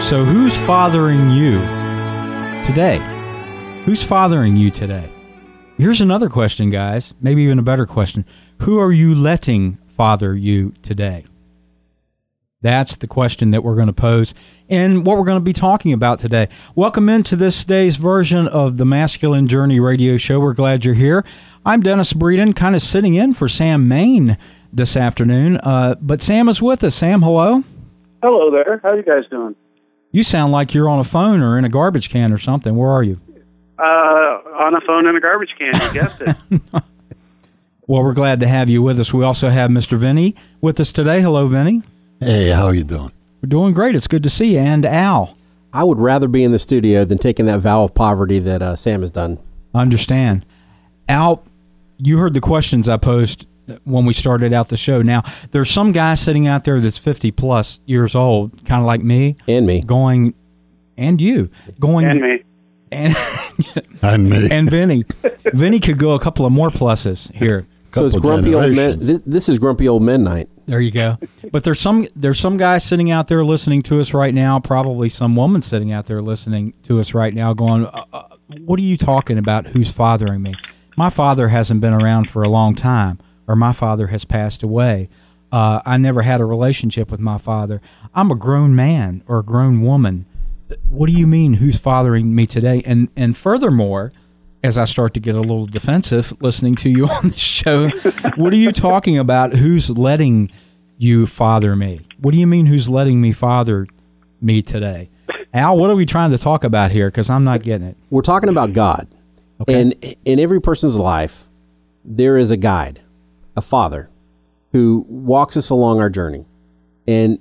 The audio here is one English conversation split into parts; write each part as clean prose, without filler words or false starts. So who's fathering you today? Who's fathering you today? Here's another question, guys, maybe even a better question. Who are you letting father you today? That's the question that we're going to pose and what we're going to be talking about today. Welcome into this day's version of the Masculine Journey Radio Show. We're glad you're here. I'm Dennis Breeden, kind of sitting in for Sam Maine this afternoon, but Sam is with us. Sam, hello. Hello there. How are you guys doing? You sound like you're on a phone or in a garbage can or something. Where are you? On a phone in a garbage can, you guessed it. Well, we're glad to have you with us. We also have Mr. Vinny with us today. Hello, Vinny. Hey, how are you doing? We're doing great. It's good to see you. And Al. I would rather be in the studio than taking that vow of poverty that Sam has done. I understand. Al, you heard the questions I posed when we started out the show. Now, there's some guy sitting out there that's 50-plus years old, kind of like me. And me. Going, and you. Going, and me. And me. And Vinny. Vinny could go a couple of more pluses here. So it's grumpy old men. This is grumpy old men night. There you go. But there's some guy sitting out there listening to us right now, probably some woman sitting out there listening to us right now going, what are you talking about? Who's fathering me? My father hasn't been around for a long time. Or my father has passed away. I never had a relationship with my father. I'm a grown man or a grown woman. What do you mean, who's fathering me today? And furthermore, as I start to get a little defensive listening to you on the show, what are you talking about? Who's letting you father me? What do you mean, who's letting me father me today? Al, what are we trying to talk about here? Because I'm not getting it. We're talking about God. Okay. And in every person's life, there is a guide. A father who walks us along our journey. And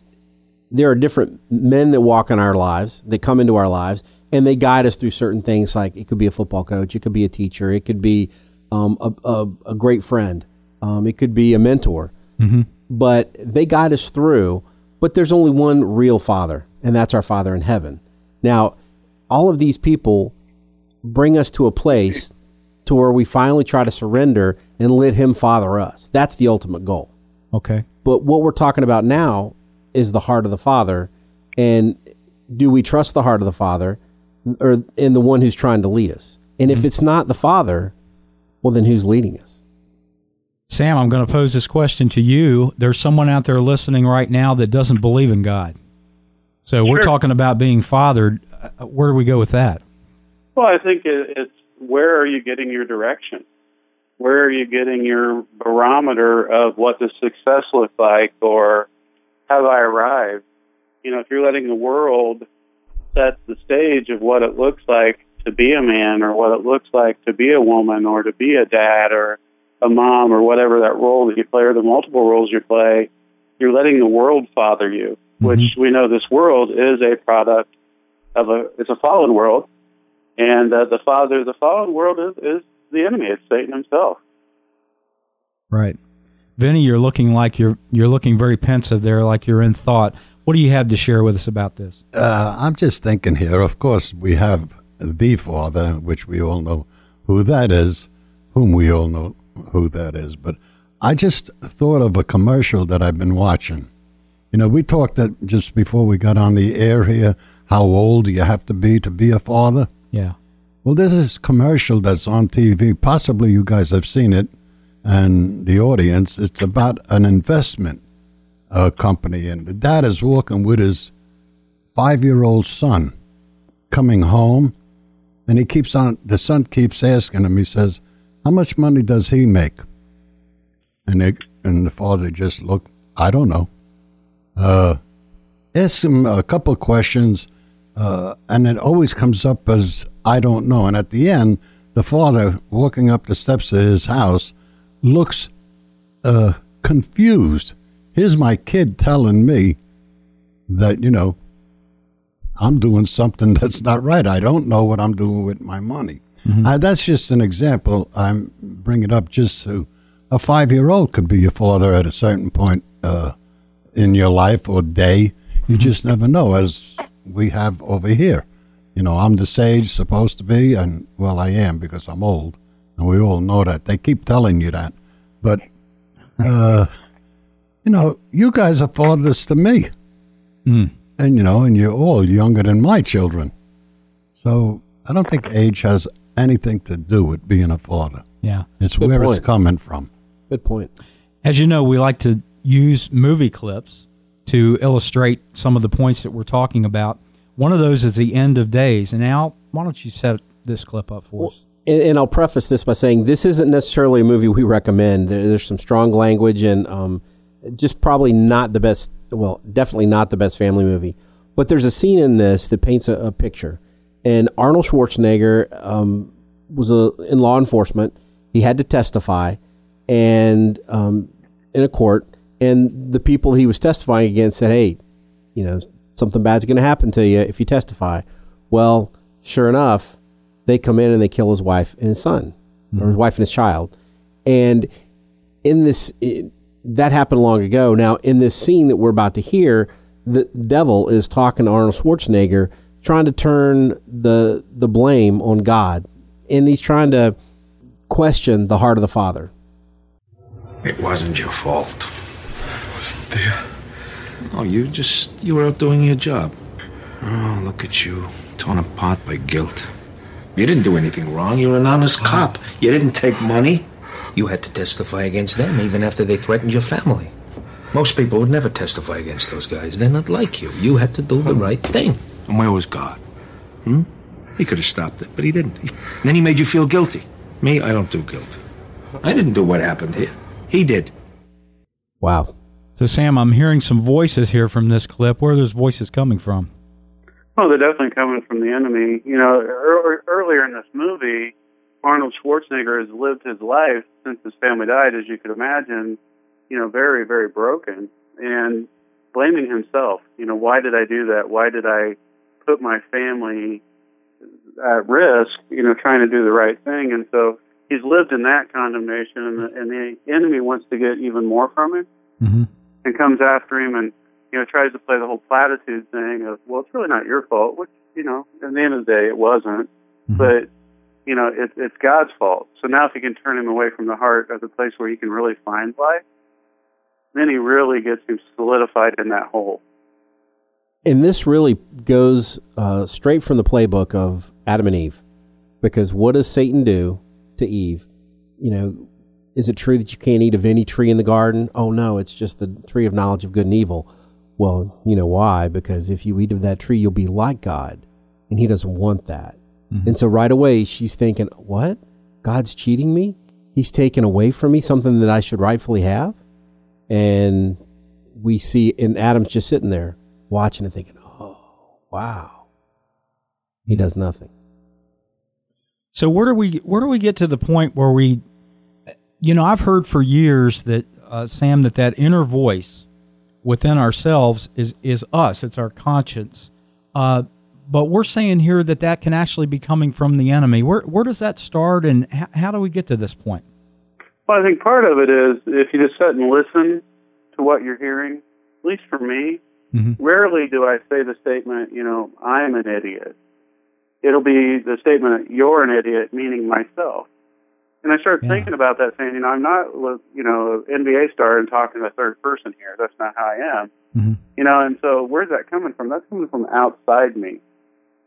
there are different men that walk in our lives, that come into our lives, and they guide us through certain things. Like it could be a football coach, it could be a teacher, it could be a great friend, it could be a mentor. Mm-hmm. But they guide us through, but there's only one real father, and that's our Father in heaven. Now, all of these people bring us to a place to where we finally try to surrender and let him father us. That's the ultimate goal. Okay. But what we're talking about now is the heart of the Father. And do we trust the heart of the Father or in the one who's trying to lead us? And if it's not the Father, well, then who's leading us? Sam, I'm going to pose this question to you. There's someone out there listening right now that doesn't believe in God. So We're talking about being fathered. Where do we go with that? Well, I think it's, where are you getting your direction? Where are you getting your barometer of what does success look like, or have I arrived? You know, if you're letting the world set the stage of what it looks like to be a man, or what it looks like to be a woman, or to be a dad, or a mom, or whatever that role that you play, or the multiple roles you play, you're letting the world father you, which we know this world is a product of it's a fallen world. And the father of the fallen world is the enemy. It's Satan himself. Right. Vinny, you're looking like you're looking very pensive there, like you're in thought. What do you have to share with us about this? I'm just thinking here. Of course, we have the Father, which we all know who that is, whom we all know who that is. But I just thought of a commercial that I've been watching. You know, we talked just before we got on the air here, how old you have to be a father. Yeah. Well, this is commercial that's on TV. Possibly you guys have seen it, and the audience. It's about an investment company, and the dad is walking with his 5-year-old son, coming home, and he keeps on. The son keeps asking him. He says, "How much money does he make?" And the father just looked. I don't know. Ask him a couple of questions. And it always comes up as, I don't know. And at the end, the father, walking up the steps of his house, looks confused. Here's my kid telling me that, you know, I'm doing something that's not right. I don't know what I'm doing with my money. Mm-hmm. That's just an example. I'm bringing up just so a 5-year-old could be your father at a certain point in your life or day. You mm-hmm. just never know, as we have over here. You know, I'm this age supposed to be, and, well, I am because I'm old, and we all know that. They keep telling you that. But, you know, you guys are fathers to me. Mm. And, you know, and you're all younger than my children. So I don't think age has anything to do with being a father. Yeah. It's good where point. It's coming from. Good point. As you know, we like to use movie clips to illustrate some of the points that we're talking about. One of those is The End of Days. And Al, why don't you set this clip up for us? And I'll preface this by saying this isn't necessarily a movie we recommend. There's some strong language and just probably not the best, well, definitely not the best family movie. But there's a scene in this that paints a picture. And Arnold Schwarzenegger was in law enforcement. He had to testify and in a court. And the people he was testifying against said, hey, you know, something bad's going to happen to you if you testify. Well, sure enough, they come in and they kill his wife and his son, mm-hmm. or his wife and his child. And in this, that happened long ago. Now, in this scene that we're about to hear, the devil is talking to Arnold Schwarzenegger, trying to turn the blame on God. And he's trying to question the heart of the Father. It wasn't your fault. I wasn't there. Oh, you were out doing your job. Oh, look at you, torn apart by guilt. You didn't do anything wrong. You were an honest cop. You didn't take money. You had to testify against them even after they threatened your family. Most people would never testify against those guys. They're not like you. You had to do the right thing. And where was God? He could have stopped it, but he didn't. And then he made you feel guilty. Me, I don't do guilt. I didn't do what happened here. He did. Wow. So, Sam, I'm hearing some voices here from this clip. Where are those voices coming from? Well, they're definitely coming from the enemy. You know, earlier in this movie, Arnold Schwarzenegger has lived his life since his family died, as you could imagine, you know, very, very broken and blaming himself. You know, why did I do that? Why did I put my family at risk, you know, trying to do the right thing? And so he's lived in that condemnation, and the enemy wants to get even more from him. Mm-hmm. And comes after him and, you know, tries to play the whole platitude thing of, well, it's really not your fault, which, you know, at the end of the day, it wasn't. Mm-hmm. But, you know, it's God's fault. So now if he can turn him away from the heart of the place where he can really find life, then he really gets him solidified in that hole. And this really goes straight from the playbook of Adam and Eve. Because what does Satan do to Eve? You know, is it true that you can't eat of any tree in the garden? Oh, no, it's just the tree of knowledge of good and evil. Well, you know why? Because if you eat of that tree, you'll be like God, and he doesn't want that. Mm-hmm. And so right away, she's thinking, what? God's cheating me? He's taken away from me something that I should rightfully have? And we see, and Adam's just sitting there watching and thinking, oh, wow. He does nothing. So where do we get to the point where we... You know, I've heard for years that, Sam, that inner voice within ourselves is us. It's our conscience. But we're saying here that can actually be coming from the enemy. Where does that start, and how do we get to this point? Well, I think part of it is if you just sit and listen to what you're hearing, at least for me, mm-hmm. rarely do I say the statement, you know, I'm an idiot. It'll be the statement, you're an idiot, meaning myself. And I started thinking about that, saying, you know, I'm not, you know, an NBA star and talking to a third person here. That's not how I am. Mm-hmm. You know, and so where's that coming from? That's coming from outside me.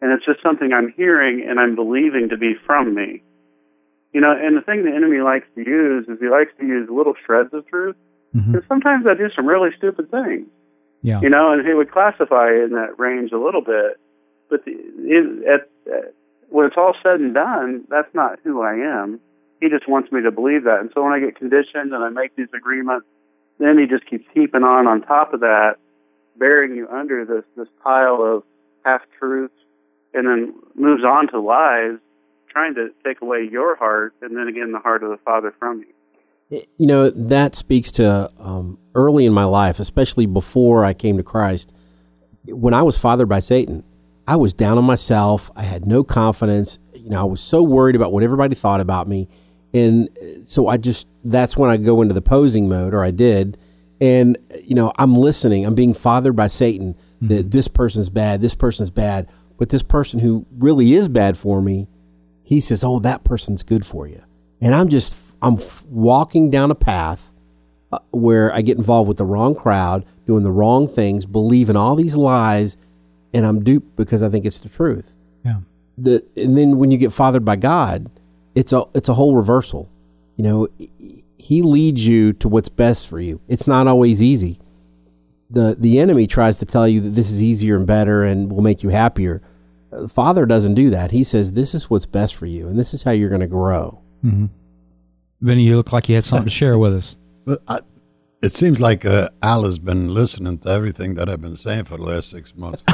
And it's just something I'm hearing and I'm believing to be from me. You know, and the thing the enemy likes to use is he likes to use little shreds of truth. Mm-hmm. Because sometimes I do some really stupid things. Yeah. You know, and he would classify in that range a little bit. But when it's all said and done, that's not who I am. He just wants me to believe that. And so when I get conditioned and I make these agreements, then he just keeps heaping on top of that, burying you under this pile of half-truths, and then moves on to lies, trying to take away your heart, and then again the heart of the Father from you. You know, that speaks to early in my life, especially before I came to Christ. When I was fathered by Satan, I was down on myself. I had no confidence. You know, I was so worried about what everybody thought about me. And so that's when I go into the posing mode, or I did. And, you know, I'm listening. I'm being fathered by Satan that this person's bad, this person's bad. But this person who really is bad for me, he says, oh, that person's good for you. And I'm walking down a path where I get involved with the wrong crowd, doing the wrong things, believing all these lies, and I'm duped because I think it's the truth. Yeah. And then when you get fathered by God, it's a whole reversal. You know, he leads you to what's best for you. It's not always easy. The enemy tries to tell you that this is easier and better and will make you happier. The Father doesn't do that. He says, this is what's best for you, and this is how you're going to grow. Mm-hmm. Vinny, you look like you had something to share with us. It seems like Al has been listening to everything that I've been saying for the last 6 months.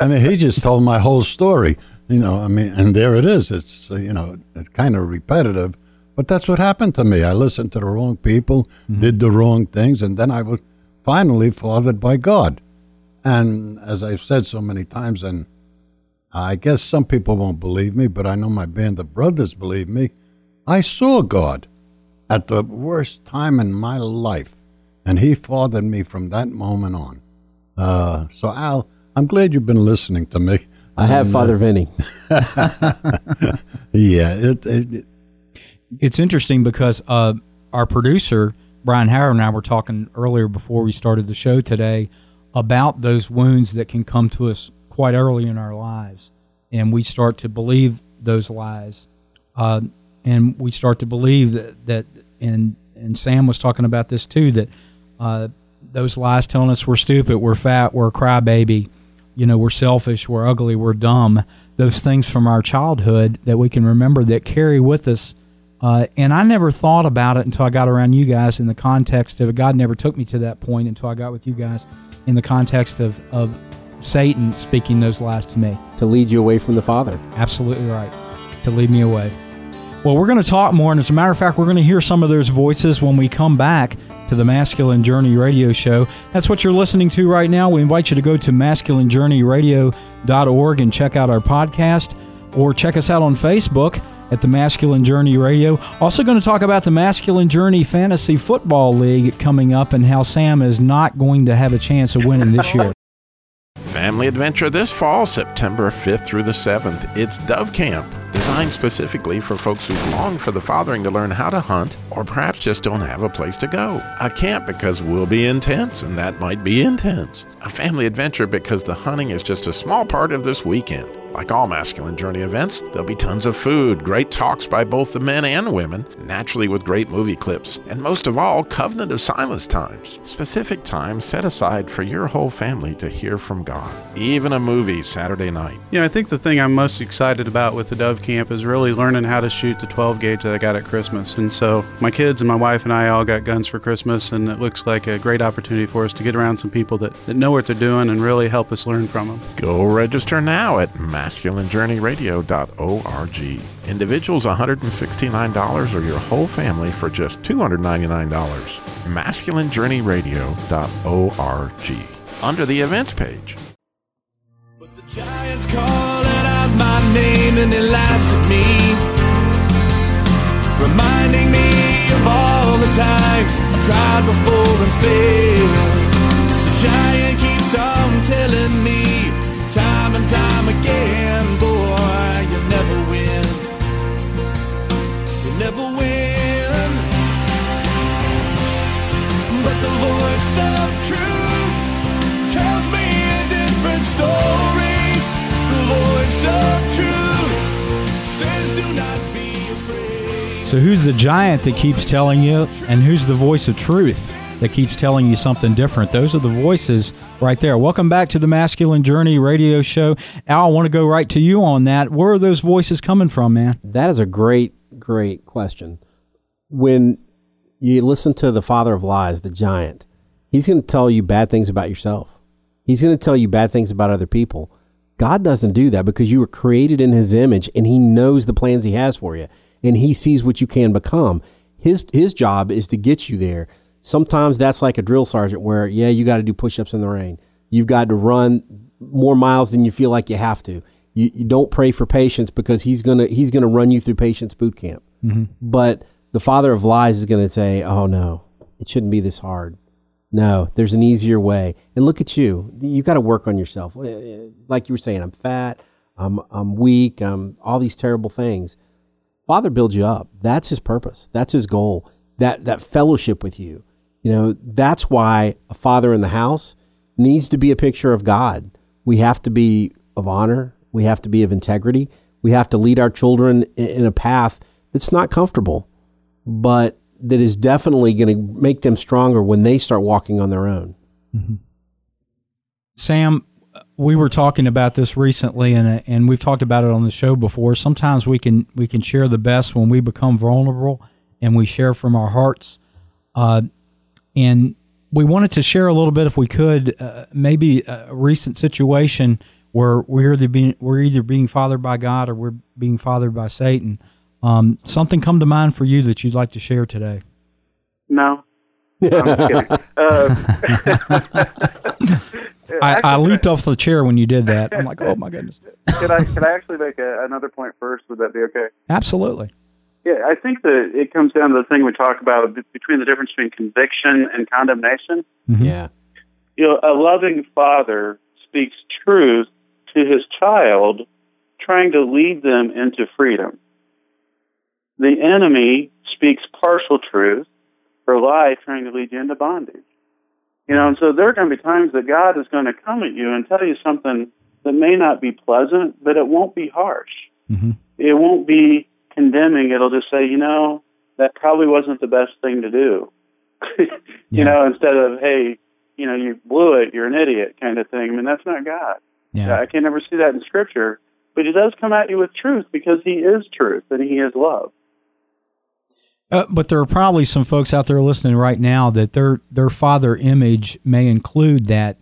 He just told my whole story. You know, I mean, and there it is. It's, you know, it's kind of repetitive, but that's what happened to me. I listened to the wrong people, did the wrong things, and then I was finally fathered by God. And as I've said so many times, and I guess some people won't believe me, but I know my band of brothers believe me, I saw God at the worst time in my life, and he fathered me from that moment on. So, Al, I'm glad you've been listening to me. I have, Father Vinny. Yeah. It's interesting because our producer, Brian Howard, and I were talking earlier before we started the show today about those wounds that can come to us quite early in our lives, and we start to believe those lies, and we start to believe that and Sam was talking about this too, that those lies telling us we're stupid, we're fat, we're a crybaby, you know, we're selfish, we're ugly, we're dumb, those things from our childhood that we can remember that carry with us. And I never thought about it until I got around you guys in the context of, God never took me to that point until I got with you guys in the context of Satan speaking those lies to me. To lead you away from the Father. Absolutely right. To lead me away. Well, we're going to talk more, and as a matter of fact, we're going to hear some of those voices when we come back to the Masculine Journey Radio Show. That's what you're listening to right now. We invite you to go to masculinejourneyradio.org and check out our podcast, or check us out on Facebook at the Masculine Journey Radio. Also going to talk about the Masculine Journey Fantasy Football League coming up and how Sam is not going to have a chance of winning this year. Family adventure this fall, September 5th through the 7th. It's Dove Camp, designed specifically for folks who long for the fathering to learn how to hunt, or perhaps just don't have a place to go. A camp because we'll be intense, and that might be intense. A family adventure because the hunting is just a small part of this weekend. Like all Masculine Journey events, there'll be tons of food, great talks by both the men and women, naturally with great movie clips, and most of all, Covenant of Silence times. Specific times set aside for your whole family to hear from God. Even a movie Saturday night. Yeah, I think the thing I'm most excited about with the Dove Camp is really learning how to shoot the 12 gauge that I got at Christmas. And so my kids and my wife and I all got guns for Christmas, and it looks like a great opportunity for us to get around some people that know what they're doing and really help us learn from them. Go register now at MasculineJourneyRadio.org. Individuals $169, or your whole family for just $299. MasculineJourneyRadio.org. Under the events page. But the giants calling out my name and their lives at me, reminding me of all the times I tried before and failed. The giant keeps on telling me time and time again, boy, you'll never win. You'll never win. But the voice of truth tells me a different story. The voice of truth says do not be afraid. So who's the giant that keeps telling you, and who's the voice of truth that keeps telling you something different? Those are the voices right there. Welcome back to the Masculine Journey Radio Show. Al, I want to go right to you on that. Where are those voices coming from, man? That is a great, great question. When you listen to the father of lies, the giant, he's going to tell you bad things about yourself. He's going to tell you bad things about other people. God doesn't do that, because you were created in his image and he knows the plans he has for you, and he sees what you can become. His job is to get you there. Sometimes that's like a drill sergeant where, yeah, you got to do push-ups in the rain. You've got to run more miles than you feel like you have to. You don't pray for patience, because he's going to run you through patience boot camp. Mm-hmm. But the father of lies is going to say, oh no, it shouldn't be this hard. No, there's an easier way. And look at you. You got to work on yourself. Like you were saying, I'm fat, I'm weak, I'm all these terrible things. Father builds you up. That's his purpose. That's his goal. That fellowship with you. You know, that's why a father in the house needs to be a picture of God. We have to be of honor. We have to be of integrity. We have to lead our children in a path that's not comfortable, but that is definitely going to make them stronger when they start walking on their own. Mm-hmm. Sam, we were talking about this recently, and we've talked about it on the show before. Sometimes we can share the best when we become vulnerable and we share from our hearts. And we wanted to share a little bit, if we could, maybe a recent situation where we're either being fathered by God or we're being fathered by Satan. Something come to mind for you that you'd like to share today? No. I'm just kidding. I leaped off the chair when you did that. I'm like, oh my goodness. Could I actually make another point first? Would that be okay? Absolutely. Yeah, I think that it comes down to the thing we talk about between the difference between conviction and condemnation. Mm-hmm. Yeah. You know, a loving father speaks truth to his child, trying to lead them into freedom. The enemy speaks partial truth or lie, trying to lead you into bondage. You know, and so there are going to be times that God is going to come at you and tell you something that may not be pleasant, but it won't be harsh. Mm-hmm. It won't be condemning. It'll just say, you know, that probably wasn't the best thing to do. Yeah. You know, instead of, hey, you know, you blew it, you're an idiot kind of thing. I mean, that's not God. Yeah. I can never see that in Scripture. But he does come at you with truth, because he is truth and he is love. But there are probably some folks out there listening right now that their father image may include that,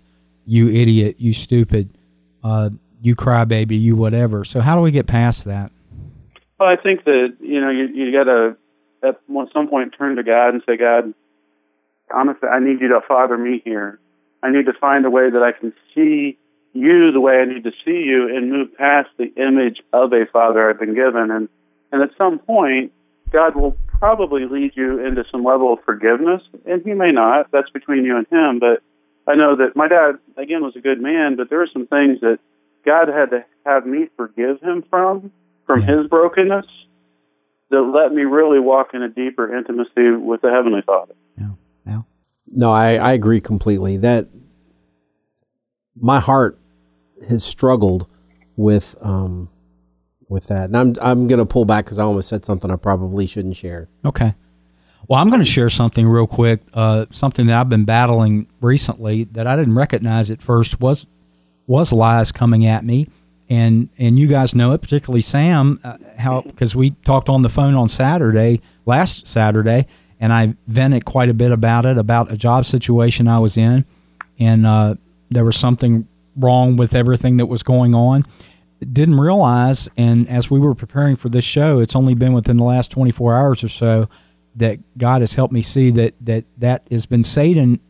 you idiot, you stupid, you crybaby, you whatever. So how do we get past that? Well, I think that, you know, you got to at some point turn to God and say, God, honestly, I need you to father me here. I need to find a way that I can see you the way I need to see you, and move past the image of a father I've been given. And at some point, God will probably lead you into some level of forgiveness, and he may not. That's between you and him. But I know that my dad, again, was a good man, but there were some things that God had to have me forgive him from his brokenness, that let me really walk in a deeper intimacy with the Heavenly Father. Yeah. No, I agree completely. That my heart has struggled with that. And I'm going to pull back, because I almost said something I probably shouldn't share. Okay. Well, I'm going to share something real quick, something that I've been battling recently that I didn't recognize at first was lies coming at me. And you guys know it, particularly Sam, because we talked on the phone on last Saturday, and I vented quite a bit about it, about a job situation I was in, and there was something wrong with everything that was going on. Didn't realize, and as we were preparing for this show, it's only been within the last 24 hours or so that God has helped me see that has been Satan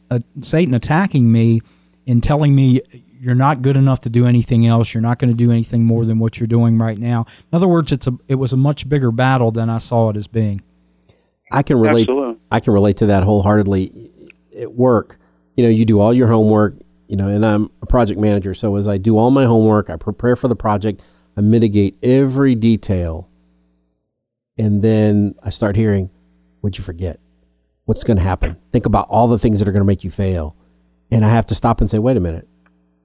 attacking me and telling me, you're not good enough to do anything else. You're not going to do anything more than what you're doing right now. In other words, it was a much bigger battle than I saw it as being. I can relate. Absolutely. I can relate to that wholeheartedly. At work, you know, you do all your homework. You know, and I'm a project manager, so as I do all my homework, I prepare for the project, I mitigate every detail, and then I start hearing, what'd you forget? What's going to happen? Think about all the things that are going to make you fail. And I have to stop and say, wait a minute.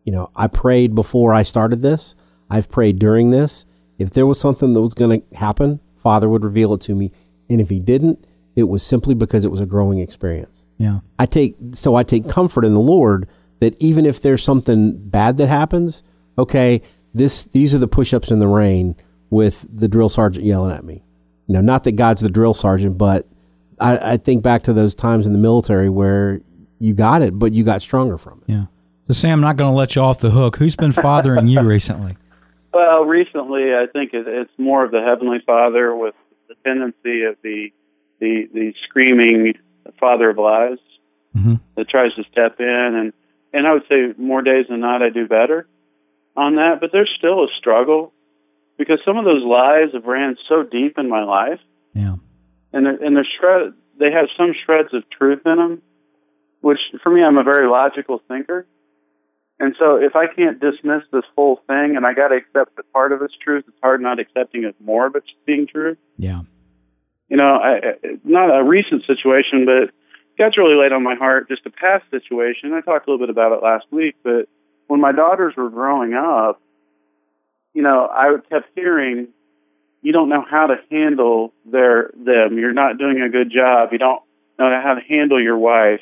You know, I prayed before I started this. I've prayed during this. If there was something that was going to happen, Father would reveal it to me. And if he didn't, it was simply because it was a growing experience. Yeah. I take comfort in the Lord, that even if there's something bad that happens, okay, these are the push-ups in the rain with the drill sergeant yelling at me. You know, not that God's the drill sergeant, but I think back to those times in the military where you got it, but you got stronger from it. Yeah. So, Sam, I'm not going to let you off the hook. Who's been fathering you recently? Well, recently, I think it's more of the Heavenly Father with the tendency of the screaming father of lies that tries to step in. And I would say more days than not, I do better on that. But there's still a struggle because some of those lies have ran so deep in my life. Yeah. And they have some shreds of truth in them, which for me, I'm a very logical thinker. And so if I can't dismiss this whole thing and I got to accept that part of it's truth, it's hard not accepting it more of it's being true. Yeah. You know, not a recent situation, but it got really laid on my heart, just a past situation. I talked a little bit about it last week, but when my daughters were growing up, you know, I kept hearing, you don't know how to handle them. You're not doing a good job. You don't know how to handle your wife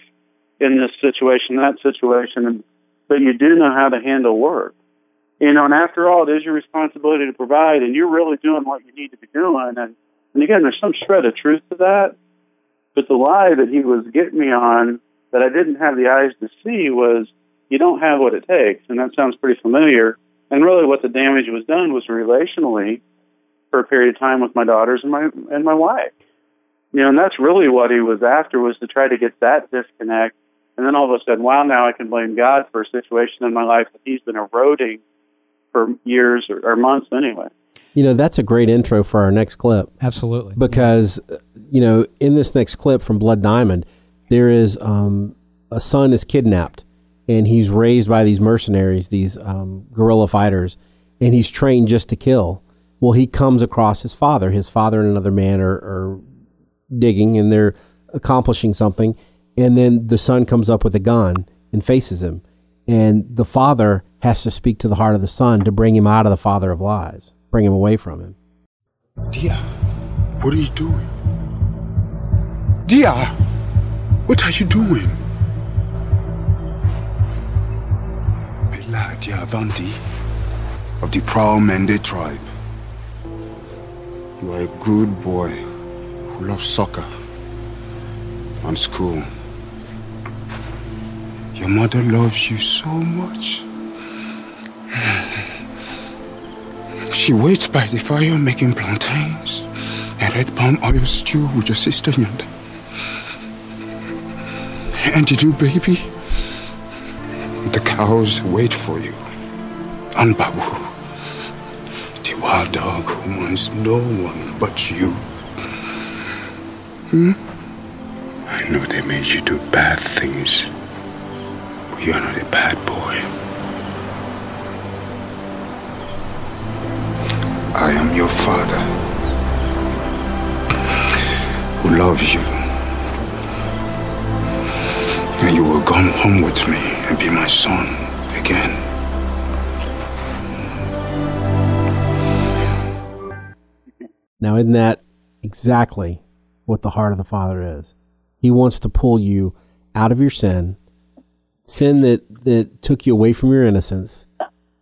in this situation, that situation, but you do know how to handle work. You know, and after all, it is your responsibility to provide, and you're really doing what you need to be doing. And again, there's some shred of truth to that, but the lie that he was getting me on that I didn't have the eyes to see was, you don't have what it takes, and that sounds pretty familiar. And really what the damage was done was relationally for a period of time with my daughters and my wife. You know, and that's really what he was after, was to try to get that disconnect. And then all of a sudden, wow, now I can blame God for a situation in my life that he's been eroding for years or months anyway. You know, that's a great intro for our next clip. Absolutely. Because, you know, in this next clip from Blood Diamond, there is a son is kidnapped and he's raised by these mercenaries, these guerrilla fighters, and he's trained just to kill. Well, he comes across his father. His father and another man are digging and they're accomplishing something. And then the son comes up with a gun and faces him. And the father has to speak to the heart of the son to bring him out of the father of lies, bring him away from him. Dia, what are you doing? Dia, what are you doing? Bela Dia Avanti of the proud Mende tribe. You are a good boy who loves soccer and school. Your mother loves you so much. She waits by the fire making plantains and red palm oil stew with your sister Nyanda. And you do, baby? The cows wait for you. And Babu, the wild dog who wants no one but you. I know they made you do bad things, but you're not a bad boy. I am your father, who loves you, and you will come home with me and be my son again. Now, isn't that exactly what the heart of the Father is? He wants to pull you out of your sin that took you away from your innocence.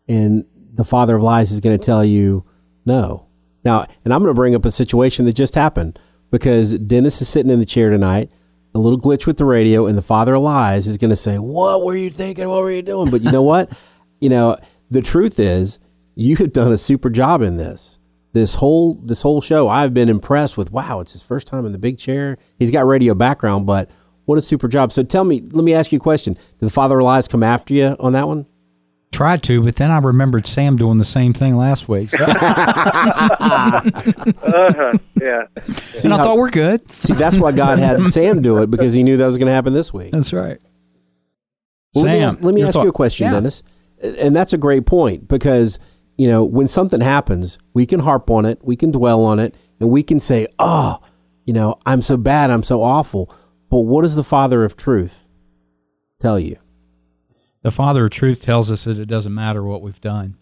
And the father of lies is going to tell you no. Now, and I'm going to bring up a situation that just happened because Dennis is sitting in the chair tonight, a little glitch with the radio, and the father of lies is going to say, what were you thinking? What were you doing? But you know what? You know, the truth is you have done a super job in this. This whole show, I've been impressed with, wow, it's his first time in the big chair. He's got radio background, but what a super job. So tell me, let me ask you a question. Did the father of lies come after you on that one? Tried to, but then I remembered Sam doing the same thing last week. So. Yeah. See, and I thought we're good. See, that's why God had Sam do it, because he knew that was going to happen this week. That's right. Well, Sam, let me ask you a question, yeah. Dennis. And that's a great point, because you know, when something happens, we can harp on it, we can dwell on it, and we can say, oh, you know, I'm so bad, I'm so awful. But what does the Father of Truth tell you? The Father of Truth tells us that it doesn't matter what we've done.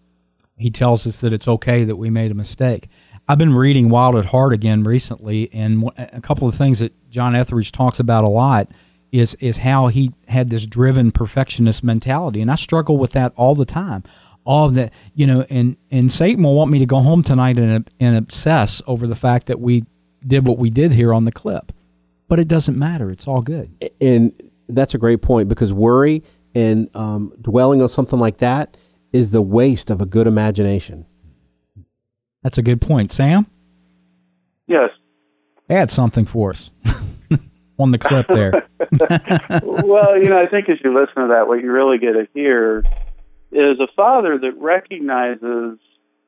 He tells us that it's okay that we made a mistake. I've been reading Wild at Heart again recently, and a couple of things that John Etheridge talks about a lot is how he had this driven perfectionist mentality, and I struggle with that all the time. All of that, you know, and Satan will want me to go home tonight and obsess over the fact that we did what we did here on the clip. But it doesn't matter. It's all good. And that's a great point, because worry And dwelling on something like that is the waste of a good imagination. That's a good point. Sam? Yes. Add something for us on the clip there. Well, you know, I think as you listen to that, what you really get to hear is a father that recognizes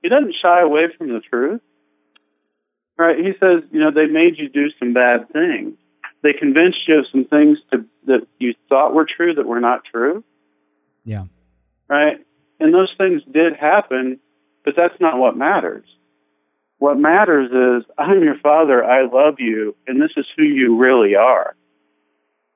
he doesn't shy away from the truth. Right? He says, you know, they made you do some bad things. They convinced you of some things that you thought were true that were not true. Yeah. Right? And those things did happen, but that's not what matters. What matters is, I'm your father, I love you, and this is who you really are.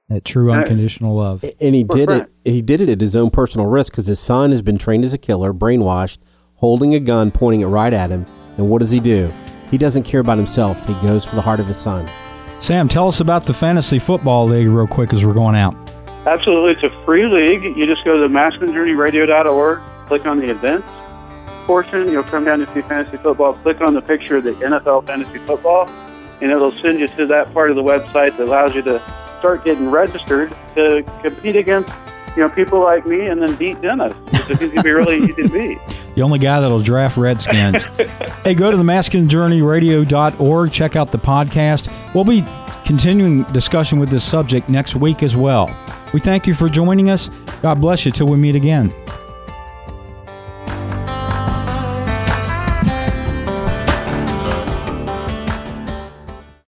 That true unconditional love. And he did it. He did it at his own personal risk because his son has been trained as a killer, brainwashed, holding a gun, pointing it right at him. And what does he do? He doesn't care about himself. He goes for the heart of his son. Sam, tell us about the Fantasy Football League real quick as we're going out. Absolutely. It's a free league. You just go to masculinejourneyradio.org, click on the events portion. You'll come down to see Fantasy Football. Click on the picture of the NFL Fantasy Football, and it'll send you to that part of the website that allows you to start getting registered to compete against, you know, people like me and then beat Dennis. It's going to be really easy to beat. The only guy that'll draft Redskins. Hey, go to the masculinejourneyradio.org. Check out the podcast. We'll be continuing discussion with this subject next week as well. We thank you for joining us. God bless you till we meet again.